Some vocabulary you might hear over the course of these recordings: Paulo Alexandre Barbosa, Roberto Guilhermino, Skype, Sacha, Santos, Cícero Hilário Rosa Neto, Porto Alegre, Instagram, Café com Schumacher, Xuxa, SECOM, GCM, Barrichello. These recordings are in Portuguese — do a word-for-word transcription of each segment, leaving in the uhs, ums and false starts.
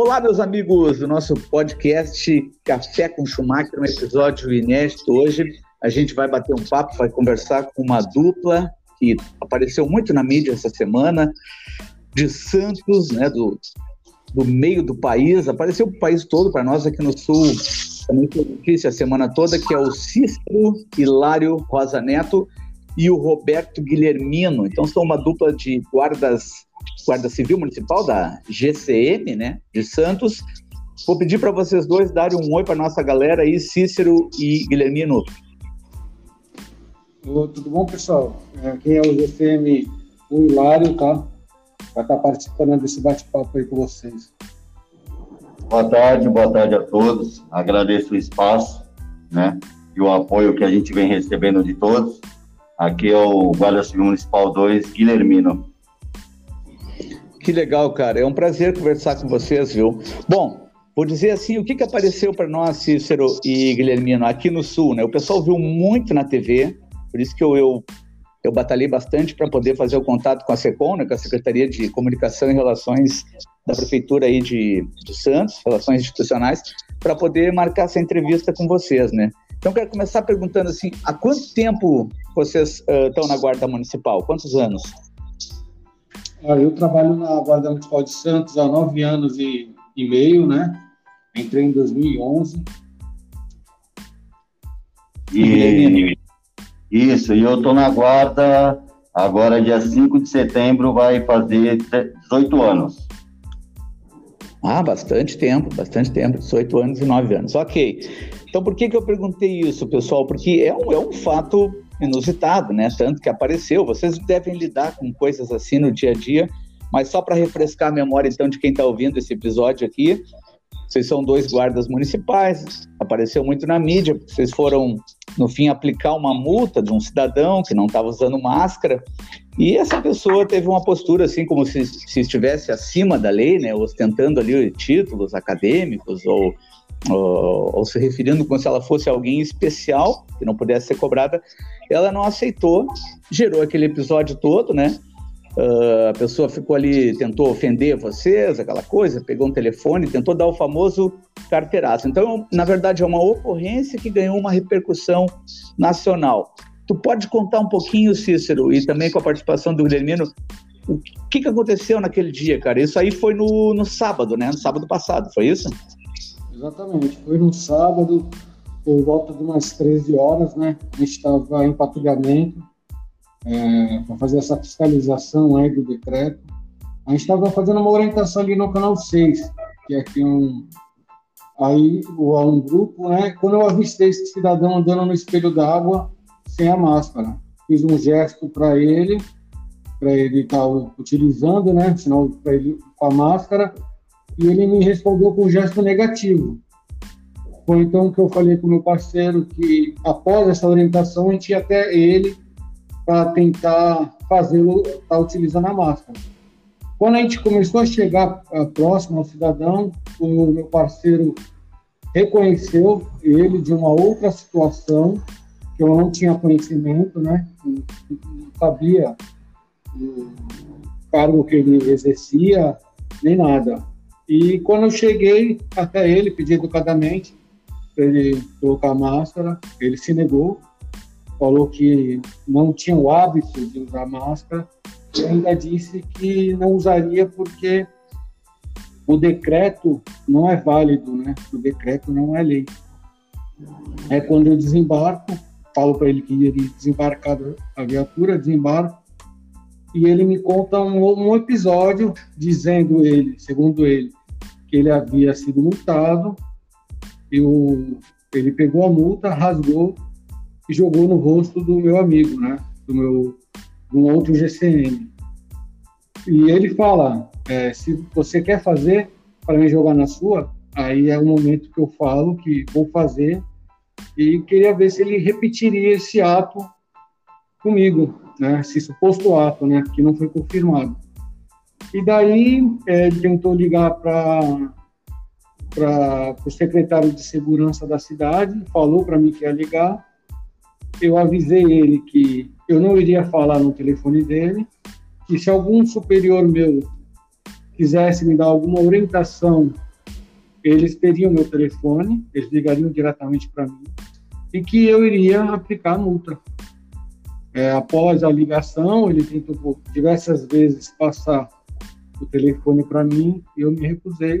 Olá, meus amigos do nosso podcast Café com Schumacher, um episódio inédito hoje. A gente vai bater um papo, vai conversar com uma dupla que apareceu muito na mídia essa semana, de Santos, né, do, do meio do país, apareceu o país todo para nós aqui no Sul, também foi notícia a semana toda, que é o Cícero Hilário Rosa Neto e o Roberto Guilhermino. Então são uma dupla de guardas, guarda civil municipal da G C M, né, de Santos. Vou pedir para vocês dois darem um oi para nossa galera aí, Cícero e Guilhermino. Tudo bom, pessoal? Quem é o G C M, o Hilário, tá? Vai estar participando desse bate-papo aí com vocês. Boa tarde, boa tarde a todos. Agradeço o espaço, né, e o apoio que a gente vem recebendo de todos. Aqui é o Guarda Civil Municipal dois, Guilhermino. Que legal, cara. É um prazer conversar com vocês, viu? Bom, vou dizer assim, o que, que apareceu para nós, Cícero e Guilhermino, aqui no Sul, né? O pessoal viu muito na T V, por isso que eu, eu, eu batalhei bastante para poder fazer o contato com a SECOM, né, com a Secretaria de Comunicação e Relações da Prefeitura aí de, de Santos, Relações Institucionais, para poder marcar essa entrevista com vocês, né? Então, quero começar perguntando assim, há quanto tempo vocês estão uh, na Guarda Municipal? Quantos anos? Ah, eu trabalho na Guarda Municipal de Santos há nove anos e, e meio, né? Entrei em dois mil e onze. E, isso, e eu estou na guarda, agora dia cinco de setembro vai fazer dezoito anos. Ah, bastante tempo, bastante tempo, dezoito anos e nove anos, ok. Então por que que eu perguntei isso, pessoal? Porque é um, é um fato inusitado, né? Tanto que apareceu, vocês devem lidar com coisas assim no dia a dia, mas só para refrescar a memória então de quem está ouvindo esse episódio aqui, vocês são dois guardas municipais, apareceu muito na mídia, porque vocês foram, no fim, aplicar uma multa de um cidadão que não estava usando máscara, e essa pessoa teve uma postura assim, como se, se estivesse acima da lei, né, ostentando ali títulos acadêmicos, ou, ou, ou se referindo como se ela fosse alguém especial, que não pudesse ser cobrada. Ela não aceitou, gerou aquele episódio todo, né? Uh, a pessoa ficou ali, tentou ofender vocês, aquela coisa, pegou um telefone, tentou dar o famoso carteiraço. Então, na verdade, é uma ocorrência que ganhou uma repercussão nacional. Tu pode contar um pouquinho, Cícero, e também com a participação do Guilhermino, o que, que aconteceu naquele dia, cara? Isso aí foi no, no sábado, né? No sábado passado, foi isso? Exatamente, foi no sábado, por volta de umas treze horas, né? A gente estava em patrulhamento. É, para fazer essa fiscalização aí do decreto, a gente estava fazendo uma orientação ali no canal seis, que é aqui um, aí, um grupo, né? Quando eu avistei esse cidadão andando no espelho d'água sem a máscara, fiz um gesto para ele, para ele estar tá utilizando, né? Sinal para ele com a máscara, e ele me respondeu com um gesto negativo. Foi então que eu falei com o meu parceiro que após essa orientação a gente ia até ele para tentar fazê-lo tá utilizando a máscara. Quando a gente começou a chegar a, próximo ao cidadão, o meu parceiro reconheceu ele de uma outra situação que eu não tinha conhecimento, né? Eu não sabia o cargo que ele exercia, nem nada. E quando eu cheguei até ele, pedi educadamente para ele colocar a máscara, ele se negou, falou que não tinha o hábito de usar máscara e ainda disse que não usaria porque o decreto não é válido, né? O decreto não é lei. É quando eu desembarco, falo para ele que ia desembarcar a viatura, desembarco, e ele me conta um, um episódio dizendo ele, segundo ele, que ele havia sido multado, eu, ele pegou a multa, rasgou, e jogou no rosto do meu amigo, né? Do meu, de um outro G C M. E ele fala, é, se você quer fazer para me jogar na sua, aí é o momento que eu falo que vou fazer, e queria ver se ele repetiria esse ato comigo, né? Esse suposto ato, né? Que não foi confirmado. E daí é, ele tentou ligar para para o secretário de segurança da cidade, falou para mim que ia ligar. Eu avisei ele que eu não iria falar no telefone dele, que se algum superior meu quisesse me dar alguma orientação eles teriam meu telefone, eles ligariam diretamente para mim, e que eu iria aplicar a multa. É, após a ligação, ele tentou diversas vezes passar o telefone para mim, e eu me recusei.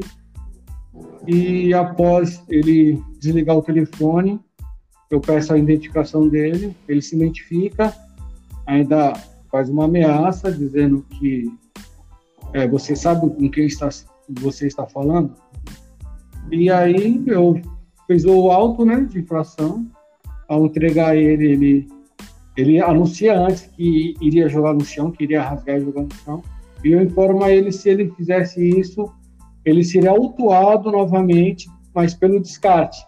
E após ele desligar o telefone, eu peço a identificação dele, ele se identifica, ainda faz uma ameaça, dizendo que é, você sabe com quem está, você está falando? E aí eu fiz o auto, né, de infração. Ao entregar ele, ele, ele anuncia antes que iria jogar no chão, que iria rasgar e jogar no chão. E eu informo a ele, se ele fizesse isso, ele seria autuado novamente, mas pelo descarte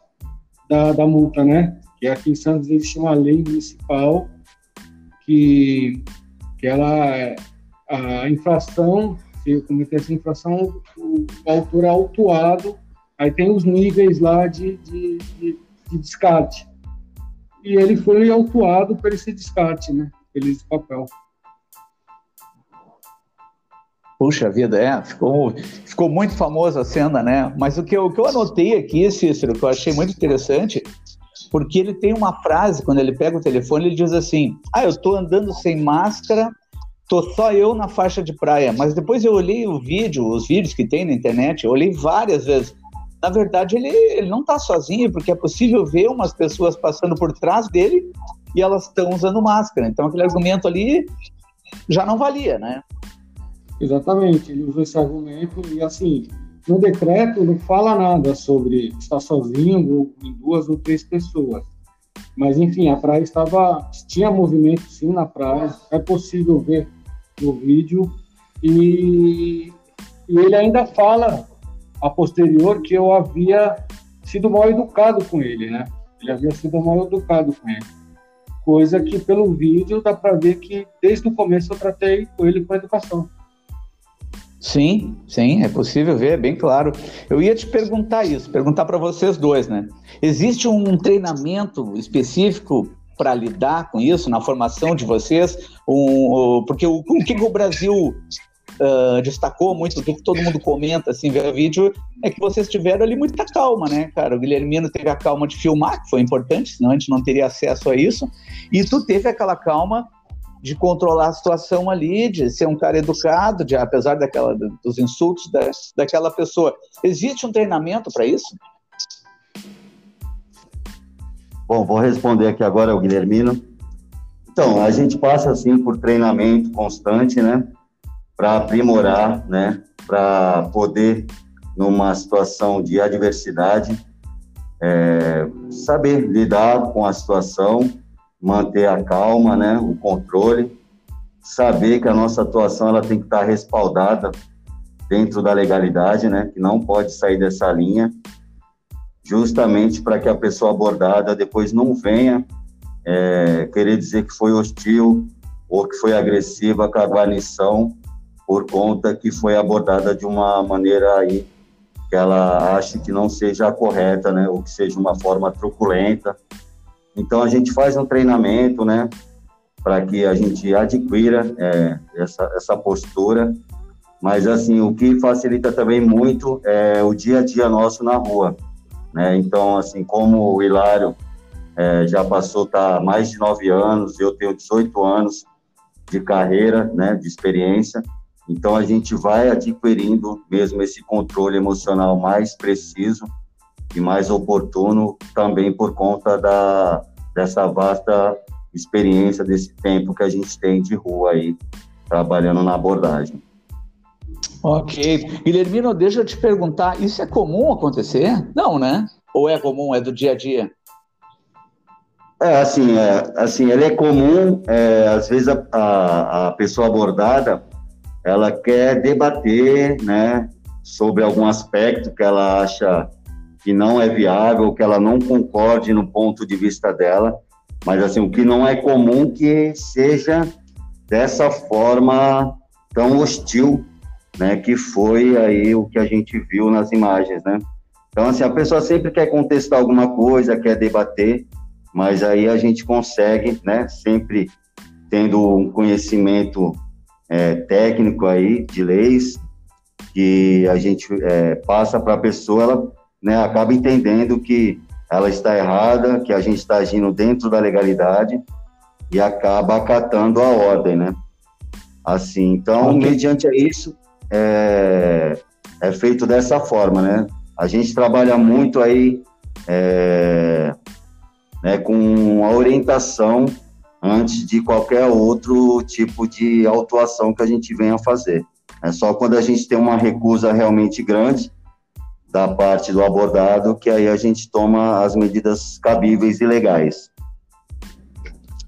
da, da multa, né? Que aqui em Santos existe uma lei municipal que, que ela, a infração, se eu cometer essa infração, o autor é autuado. Aí tem os níveis lá de, de, de, de descarte. E ele foi autuado por esse descarte, né? Por esse papel. Puxa vida, é, ficou, ficou muito famosa a cena, né? Mas o que, eu, o que eu anotei aqui, Cícero, que eu achei muito interessante, porque ele tem uma frase, quando ele pega o telefone, ele diz assim, ah, eu tô andando sem máscara, tô só eu na faixa de praia. Mas depois eu olhei o vídeo, os vídeos que tem na internet, eu olhei várias vezes. Na verdade, ele, ele não tá sozinho, porque é possível ver umas pessoas passando por trás dele e elas estão usando máscara. Então, aquele argumento ali já não valia, né? Exatamente, ele usou esse argumento e, assim, no decreto não fala nada sobre estar sozinho ou em duas ou três pessoas. Mas, enfim, a praia estava... Tinha movimento, sim, na praia. É possível ver no vídeo. E, e ele ainda fala, a posterior, que eu havia sido mal educado com ele, né? Ele havia sido mal educado com ele. Coisa que, pelo vídeo, dá para ver que, desde o começo, eu tratei com ele com educação. Sim, sim, é possível ver, é bem claro. Eu ia te perguntar isso, perguntar para vocês dois, né? Existe um treinamento específico para lidar com isso, na formação de vocês? Um, porque o, o que o Brasil uh, destacou muito, o que todo mundo comenta, assim, vê o vídeo, é que vocês tiveram ali muita calma, né, cara? O Guilhermino teve a calma de filmar, que foi importante, senão a gente não teria acesso a isso. E tu teve aquela calma de controlar a situação ali, de ser um cara educado, de, apesar daquela, dos insultos da, daquela pessoa. Existe um treinamento para isso? Bom, vou responder aqui agora ao Guilhermino. Então, a gente passa, assim, por treinamento constante, né? Para aprimorar, né? Para poder, numa situação de adversidade, é, saber lidar com a situação, manter a calma, né, o controle, saber que a nossa atuação ela tem que estar respaldada dentro da legalidade, né, que não pode sair dessa linha, justamente para que a pessoa abordada depois não venha é, querer dizer que foi hostil ou que foi agressiva com a guarnição por conta que foi abordada de uma maneira aí que ela acha que não seja a correta, né, ou que seja uma forma truculenta. Então, a gente faz um treinamento, né, para que a gente adquira é, essa, essa postura, mas, assim, o que facilita também muito é o dia a dia nosso na rua, né? Então, assim, como o Hilário é, já passou, tá, mais de nove anos, eu tenho dezoito anos de carreira, né, de experiência, então a gente vai adquirindo mesmo esse controle emocional mais preciso e mais oportuno também por conta da, dessa vasta experiência, desse tempo que a gente tem de rua aí, trabalhando na abordagem. Ok. Guilhermino, deixa eu te perguntar, isso é comum acontecer? Não, né? Ou é comum, é do dia a dia? É, assim, é, assim ele é comum, é, às vezes a, a, a pessoa abordada, ela quer debater, né, sobre algum aspecto que ela acha que não é viável, que ela não concorde no ponto de vista dela, mas, assim, o que não é comum que seja dessa forma tão hostil, né, que foi aí o que a gente viu nas imagens, né? Então, assim, a pessoa sempre quer contestar alguma coisa, quer debater, mas aí a gente consegue, né, sempre tendo um conhecimento é, técnico aí de leis, que a gente é, passa para a pessoa, ela né, acaba entendendo que ela está errada, que a gente está agindo dentro da legalidade e acaba acatando a ordem, né? Assim, então, okay. mediante isso, é, é feito dessa forma, né? A gente trabalha muito aí é, né, com a orientação antes de qualquer outro tipo de autuação que a gente venha fazer. É só quando a gente tem uma recusa realmente grande da parte do abordado, que aí a gente toma as medidas cabíveis e legais.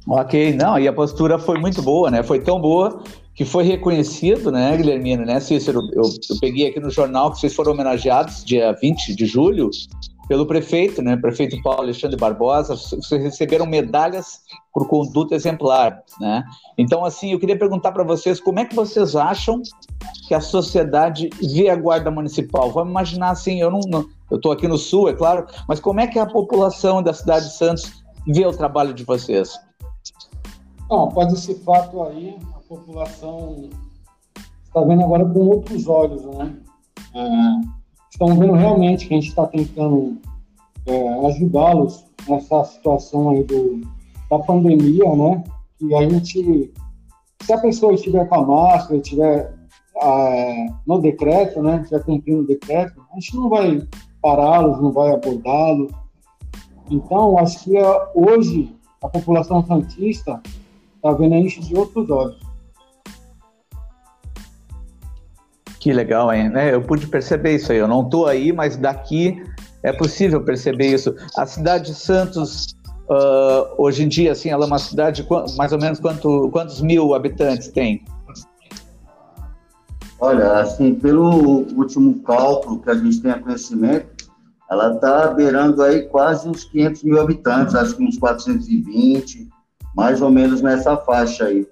Ok, não, e a postura foi muito boa, né? Foi tão boa que foi reconhecido, né, Guilhermino, né, Cícero? Eu, eu peguei aqui no jornal que vocês foram homenageados dia vinte de julho pelo prefeito, né, prefeito Paulo Alexandre Barbosa. Vocês receberam medalhas por conduta exemplar, né? Então, assim, eu queria perguntar para vocês como é que vocês acham que a sociedade vê a Guarda Municipal. Vamos imaginar assim, eu não, não eu estou aqui no Sul, é claro, mas como é que a população da cidade de Santos vê o trabalho de vocês? Não, após esse fato aí, a população está vendo agora com outros olhos, né? É, estão vendo realmente que a gente está tentando é, ajudá-los nessa situação aí do, da pandemia, né? E a gente, se a pessoa estiver com a máscara, estiver é, no decreto, né? Estiver cumprindo o decreto, a gente não vai pará-los, não vai abordá-los. Então, acho que é, hoje a população santista está vendo isso de outros olhos. Que legal, hein? É, eu pude perceber isso aí. Eu não estou aí, mas daqui é possível perceber isso. A cidade de Santos, uh, hoje em dia, assim, ela é uma cidade de mais ou menos quanto, quantos mil habitantes tem? Olha, assim, pelo último cálculo que a gente tem a conhecimento, ela está beirando aí quase uns quinhentos mil habitantes, acho que uns quatrocentos e vinte, mais ou menos nessa faixa aí.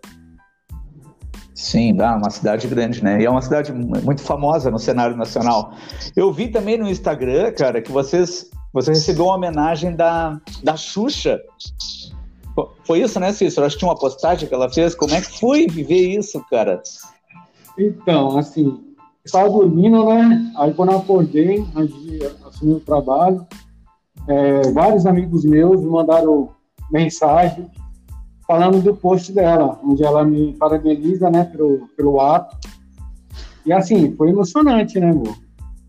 Sim, dá, uma cidade grande, né? E é uma cidade muito famosa no cenário nacional. Eu vi também no Instagram, cara, que vocês, você recebeu uma homenagem da, da Xuxa. Foi isso, né, Cícero? Acho que tinha uma postagem que ela fez. Como é que foi viver isso, cara? Então, assim, estava dormindo, né? Aí quando eu acordei, a gente assumiu o trabalho. É, vários amigos meus me mandaram mensagem falando do post dela, onde ela me parabeniza, né, pelo, pelo ato. E assim, foi emocionante, né, amor?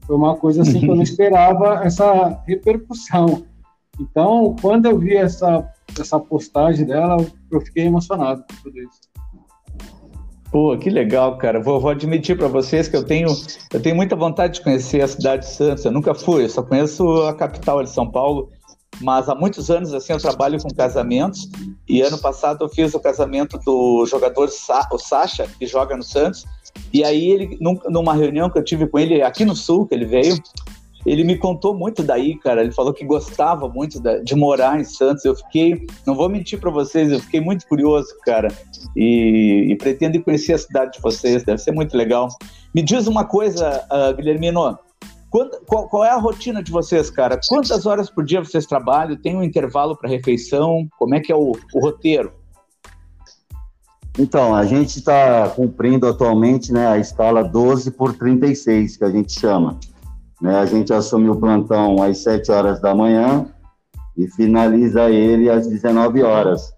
Foi uma coisa assim que eu não esperava essa repercussão. Então, quando eu vi essa, essa postagem dela, eu fiquei emocionado com tudo isso. Pô, que legal, cara. Vou, vou admitir para vocês que eu tenho, eu tenho muita vontade de conhecer a cidade de Santos. Eu nunca fui, eu só conheço a capital de São Paulo. Mas há muitos anos, assim, eu trabalho com casamentos, e ano passado eu fiz o casamento do jogador Sa- o Sacha, que joga no Santos, e aí ele, num, numa reunião que eu tive com ele aqui no Sul, que ele veio, ele me contou muito daí, cara, ele falou que gostava muito da, de morar em Santos. Eu fiquei, não vou mentir pra vocês, eu fiquei muito curioso, cara, e, e pretendo conhecer a cidade de vocês, deve ser muito legal. Me diz uma coisa, uh, Guilhermino, Quanto, qual, qual é a rotina de vocês, cara? Quantas horas por dia vocês trabalham? Tem um intervalo para refeição? Como é que é o, o roteiro? Então, a gente está cumprindo atualmente, né, a escala doze por trinta e seis, que a gente chama. Né, a gente assume o plantão às sete horas da manhã e finaliza ele às dezenove horas.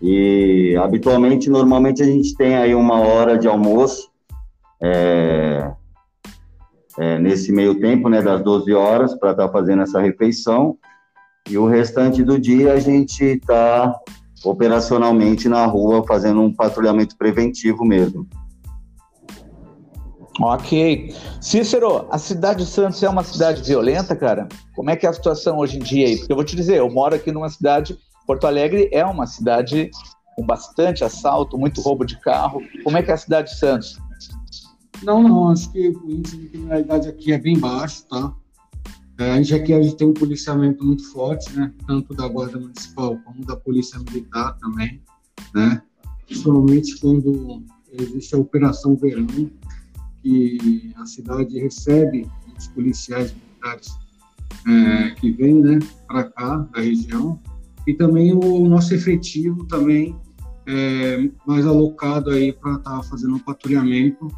E, habitualmente, normalmente a gente tem aí uma hora de almoço, é... É, nesse meio tempo, né, das doze horas, para estar tá fazendo essa refeição, e o restante do dia a gente está operacionalmente na rua, fazendo um patrulhamento preventivo mesmo. Ok. Cícero, a cidade de Santos é uma cidade violenta, cara? Como é que é a situação hoje em dia aí? Porque eu vou te dizer, eu moro aqui numa cidade, Porto Alegre é uma cidade com bastante assalto, muito roubo de carro. Como é que é a cidade de Santos? Não, não, acho que o índice de criminalidade aqui é bem baixo, tá? É, a gente aqui a gente tem um policiamento muito forte, né? Tanto da Guarda Municipal como da Polícia Militar também, né? Principalmente quando existe a Operação Verão, que a cidade recebe os policiais militares é, que vêm, né, para cá, da região. E também o nosso efetivo também é mais alocado aí para estar tá fazendo um patrulhamento.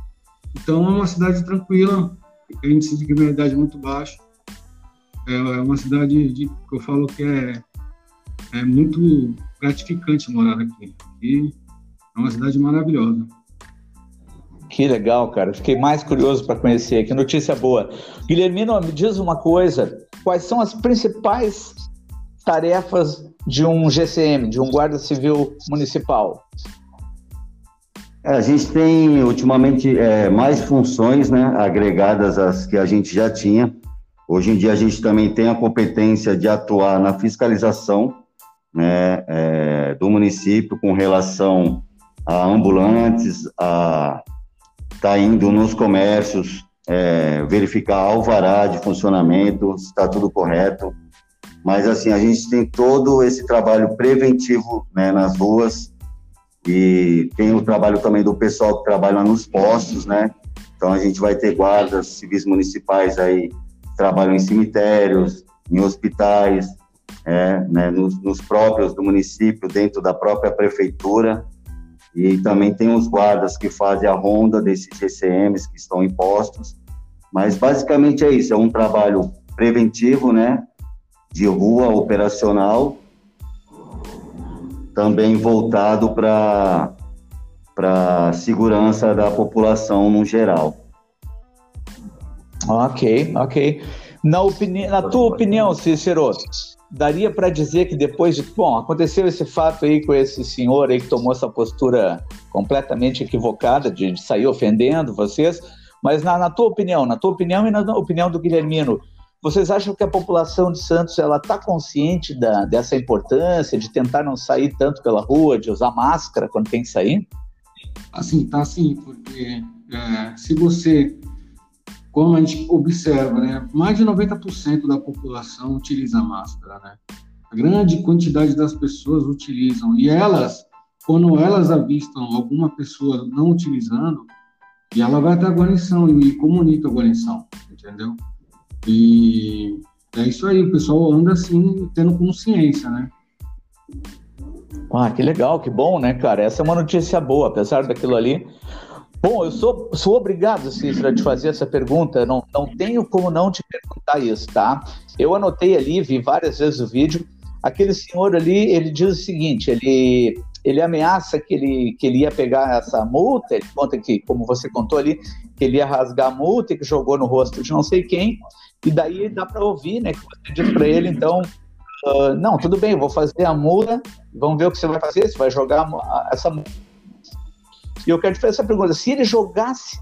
Então, é uma cidade tranquila, índice de criminalidade muito baixo. É uma cidade de, que eu falo que é, é muito gratificante morar aqui. E é uma cidade maravilhosa. Que legal, cara. Fiquei mais curioso para conhecer. Que notícia boa. Guilhermino, me diz uma coisa. Quais são as principais tarefas de um G C M, de um guarda civil municipal? É, a gente tem, ultimamente, é, mais funções, né, agregadas às que a gente já tinha. Hoje em dia, a gente também tem a competência de atuar na fiscalização, né, é, do município com relação a ambulantes, a tá indo nos comércios, é, verificar alvará de funcionamento, se está tudo correto. Mas, assim, a gente tem todo esse trabalho preventivo, né, nas ruas, e tem o trabalho também do pessoal que trabalha nos postos, né? Então, a gente vai ter guardas civis municipais aí que trabalham em cemitérios, em hospitais, é, né, nos, nos próprios do município, dentro da própria prefeitura. E também tem os guardas que fazem a ronda desses G C Ms que estão em postos. Mas, basicamente, é isso. É um trabalho preventivo, né? De rua, operacional, também voltado para a segurança da população no geral. Ok, ok. Na, opini- na tua opinião, Cícero, daria para dizer que depois de... Bom, aconteceu esse fato aí com esse senhor aí que tomou essa postura completamente equivocada de, de sair ofendendo vocês, mas na, na tua opinião, na tua opinião e na opinião do Guilhermino, vocês acham que a população de Santos está consciente da, dessa importância de tentar não sair tanto pela rua, de usar máscara quando tem que sair? Assim, tá sim, porque é, se você, como a gente observa, né, mais de noventa por cento da população utiliza máscara, né? A grande quantidade das pessoas utilizam, e elas, quando elas avistam alguma pessoa não utilizando, e ela vai até a guarnição e comunica a guarnição, entendeu? E é isso aí, o pessoal anda assim, tendo consciência, né? Ah, que legal, que bom, né, cara? Essa é uma notícia boa, apesar daquilo ali. Bom, eu sou, sou obrigado, Cícero, a te fazer essa pergunta. Não, não tenho como não te perguntar isso, tá? Eu anotei ali, vi várias vezes o vídeo. Aquele senhor ali, ele diz o seguinte, ele... ele ameaça que ele, que ele ia pegar essa multa, ele conta que, como você contou ali, que ele ia rasgar a multa e que jogou no rosto de não sei quem, e daí dá para ouvir, né, que você diz para ele, então, uh, não, tudo bem, eu vou fazer a multa, vamos ver o que você vai fazer, você vai jogar essa multa. E eu quero te fazer essa pergunta, se ele jogasse,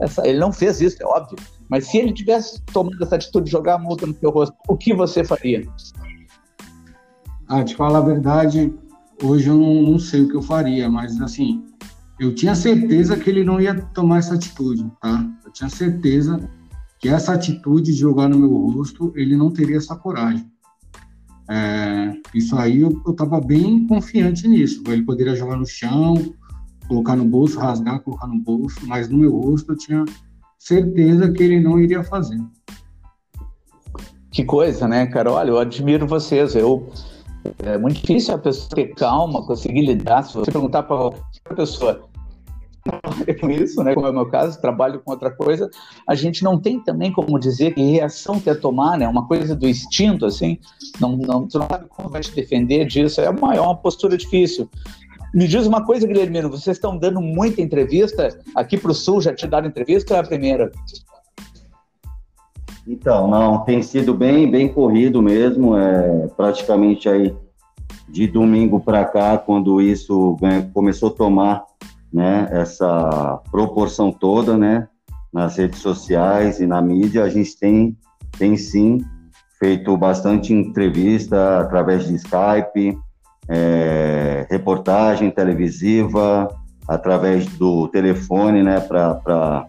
essa, ele não fez isso, é óbvio, mas se ele tivesse tomado essa atitude de jogar a multa no seu rosto, o que você faria? Ah, te falar a verdade... Hoje eu não, não sei o que eu faria, mas assim, eu tinha certeza que ele não ia tomar essa atitude, tá? Eu tinha certeza que essa atitude de jogar no meu rosto, ele não teria essa coragem. É, isso aí eu, eu tava bem confiante nisso. Ele poderia jogar no chão, colocar no bolso, rasgar, colocar no bolso, mas no meu rosto eu tinha certeza que ele não iria fazer. Que coisa, né, cara? Olha, eu admiro vocês, eu... É muito difícil a pessoa ter calma, conseguir lidar. Se você perguntar para a pessoa trabalha com isso, né, como é o meu caso, trabalho com outra coisa, a gente não tem também como dizer que reação quer tomar, né, uma coisa do instinto, assim, não, não, tu não sabe como vai te defender disso, é uma, é uma postura difícil. Me diz uma coisa, Guilhermino, vocês estão dando muita entrevista, aqui para o Sul já te deram entrevista ou é a primeira? Então, não, tem sido bem, bem corrido mesmo, é, praticamente aí de domingo para cá, quando isso né, começou a tomar, né, essa proporção toda, né, nas redes sociais e na mídia, a gente tem, tem sim, feito bastante entrevista através de Skype, é, reportagem televisiva, através do telefone, né, para... para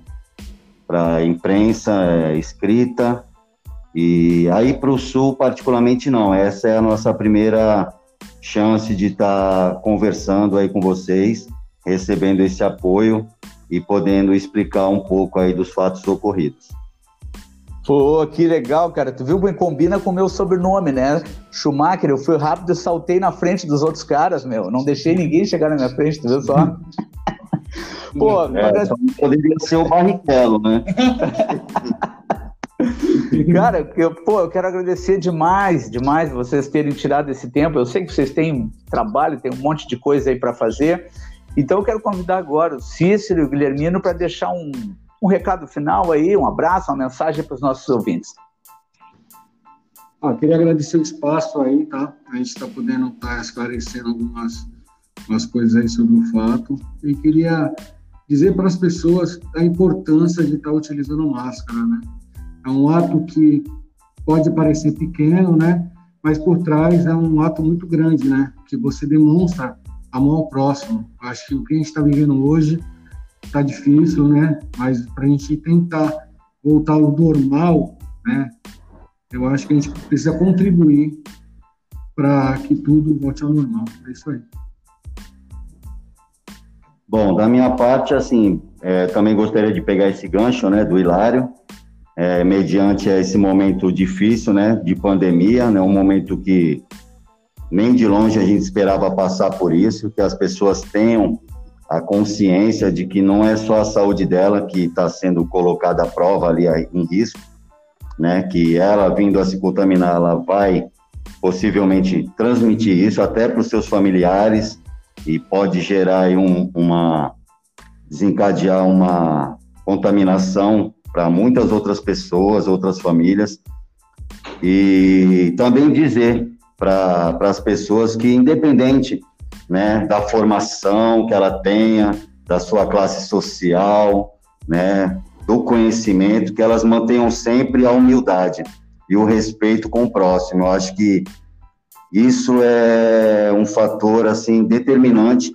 imprensa é, escrita, e aí para o Sul particularmente não, essa é a nossa primeira chance de estar tá conversando aí com vocês, recebendo esse apoio e podendo explicar um pouco aí dos fatos ocorridos. Pô, que legal, cara, tu viu, combina com o meu sobrenome, né, Schumacher, eu fui rápido e saltei na frente dos outros caras, meu, não deixei ninguém chegar na minha frente, tu viu só? Pô, é, parece... Poderia ser o Barrichello, né? Cara, eu, pô, eu quero agradecer demais, demais vocês terem tirado esse tempo. Eu sei que vocês têm trabalho, tem um monte de coisa aí para fazer. Então eu quero convidar agora o Cícero e o Guilhermino para deixar um, um recado final aí, um abraço, uma mensagem para os nossos ouvintes. Ah, queria agradecer o espaço aí, tá? A gente está podendo estar esclarecendo algumas, algumas coisas aí sobre o fato. E queria dizer para as pessoas a importância de estar utilizando máscara, né? É um ato que pode parecer pequeno, né? Mas por trás é um ato muito grande, né? Que você demonstra amor ao próximo. Acho que o que a gente está vivendo hoje está difícil, né? Mas para a gente tentar voltar ao normal, né? Eu acho que a gente precisa contribuir para que tudo volte ao normal. É isso aí. Bom, da minha parte, assim, é, também gostaria de pegar esse gancho, né, do Hilário, é, mediante esse momento difícil, né, de pandemia, né, um momento que nem de longe a gente esperava passar por isso, que as pessoas tenham a consciência de que não é só a saúde dela que está sendo colocada à prova ali em risco, né, que ela vindo a se contaminar, ela vai possivelmente transmitir isso até para os seus familiares e pode gerar aí um, uma, desencadear uma contaminação para muitas outras pessoas, outras famílias. E também dizer para as pessoas que, independente, né, da formação que ela tenha, da sua classe social, né, do conhecimento, que elas mantenham sempre a humildade e o respeito com o próximo. Eu acho que isso é um fator assim, determinante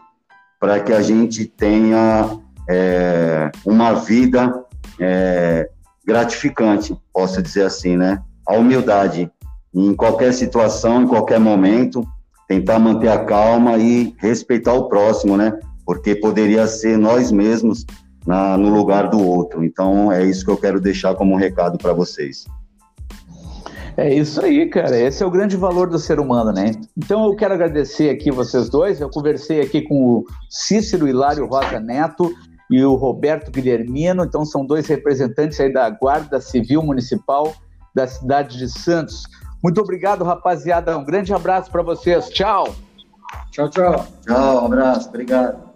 para que a gente tenha é, uma vida é, gratificante, posso dizer assim, né? A humildade, em qualquer situação, em qualquer momento, tentar manter a calma e respeitar o próximo, né? Porque poderia ser nós mesmos Na, no lugar do outro. Então é isso que eu quero deixar como um recado para vocês. É isso aí, cara, esse é o grande valor do ser humano, né? Então eu quero agradecer aqui vocês dois. Eu conversei aqui com o Cícero Hilário Rosa Neto e o Roberto Guilhermino. Então são dois representantes aí da Guarda Civil Municipal da cidade de Santos. Muito obrigado, rapaziada, um grande abraço para vocês. Tchau. Tchau, tchau. Tchau, um abraço, obrigado.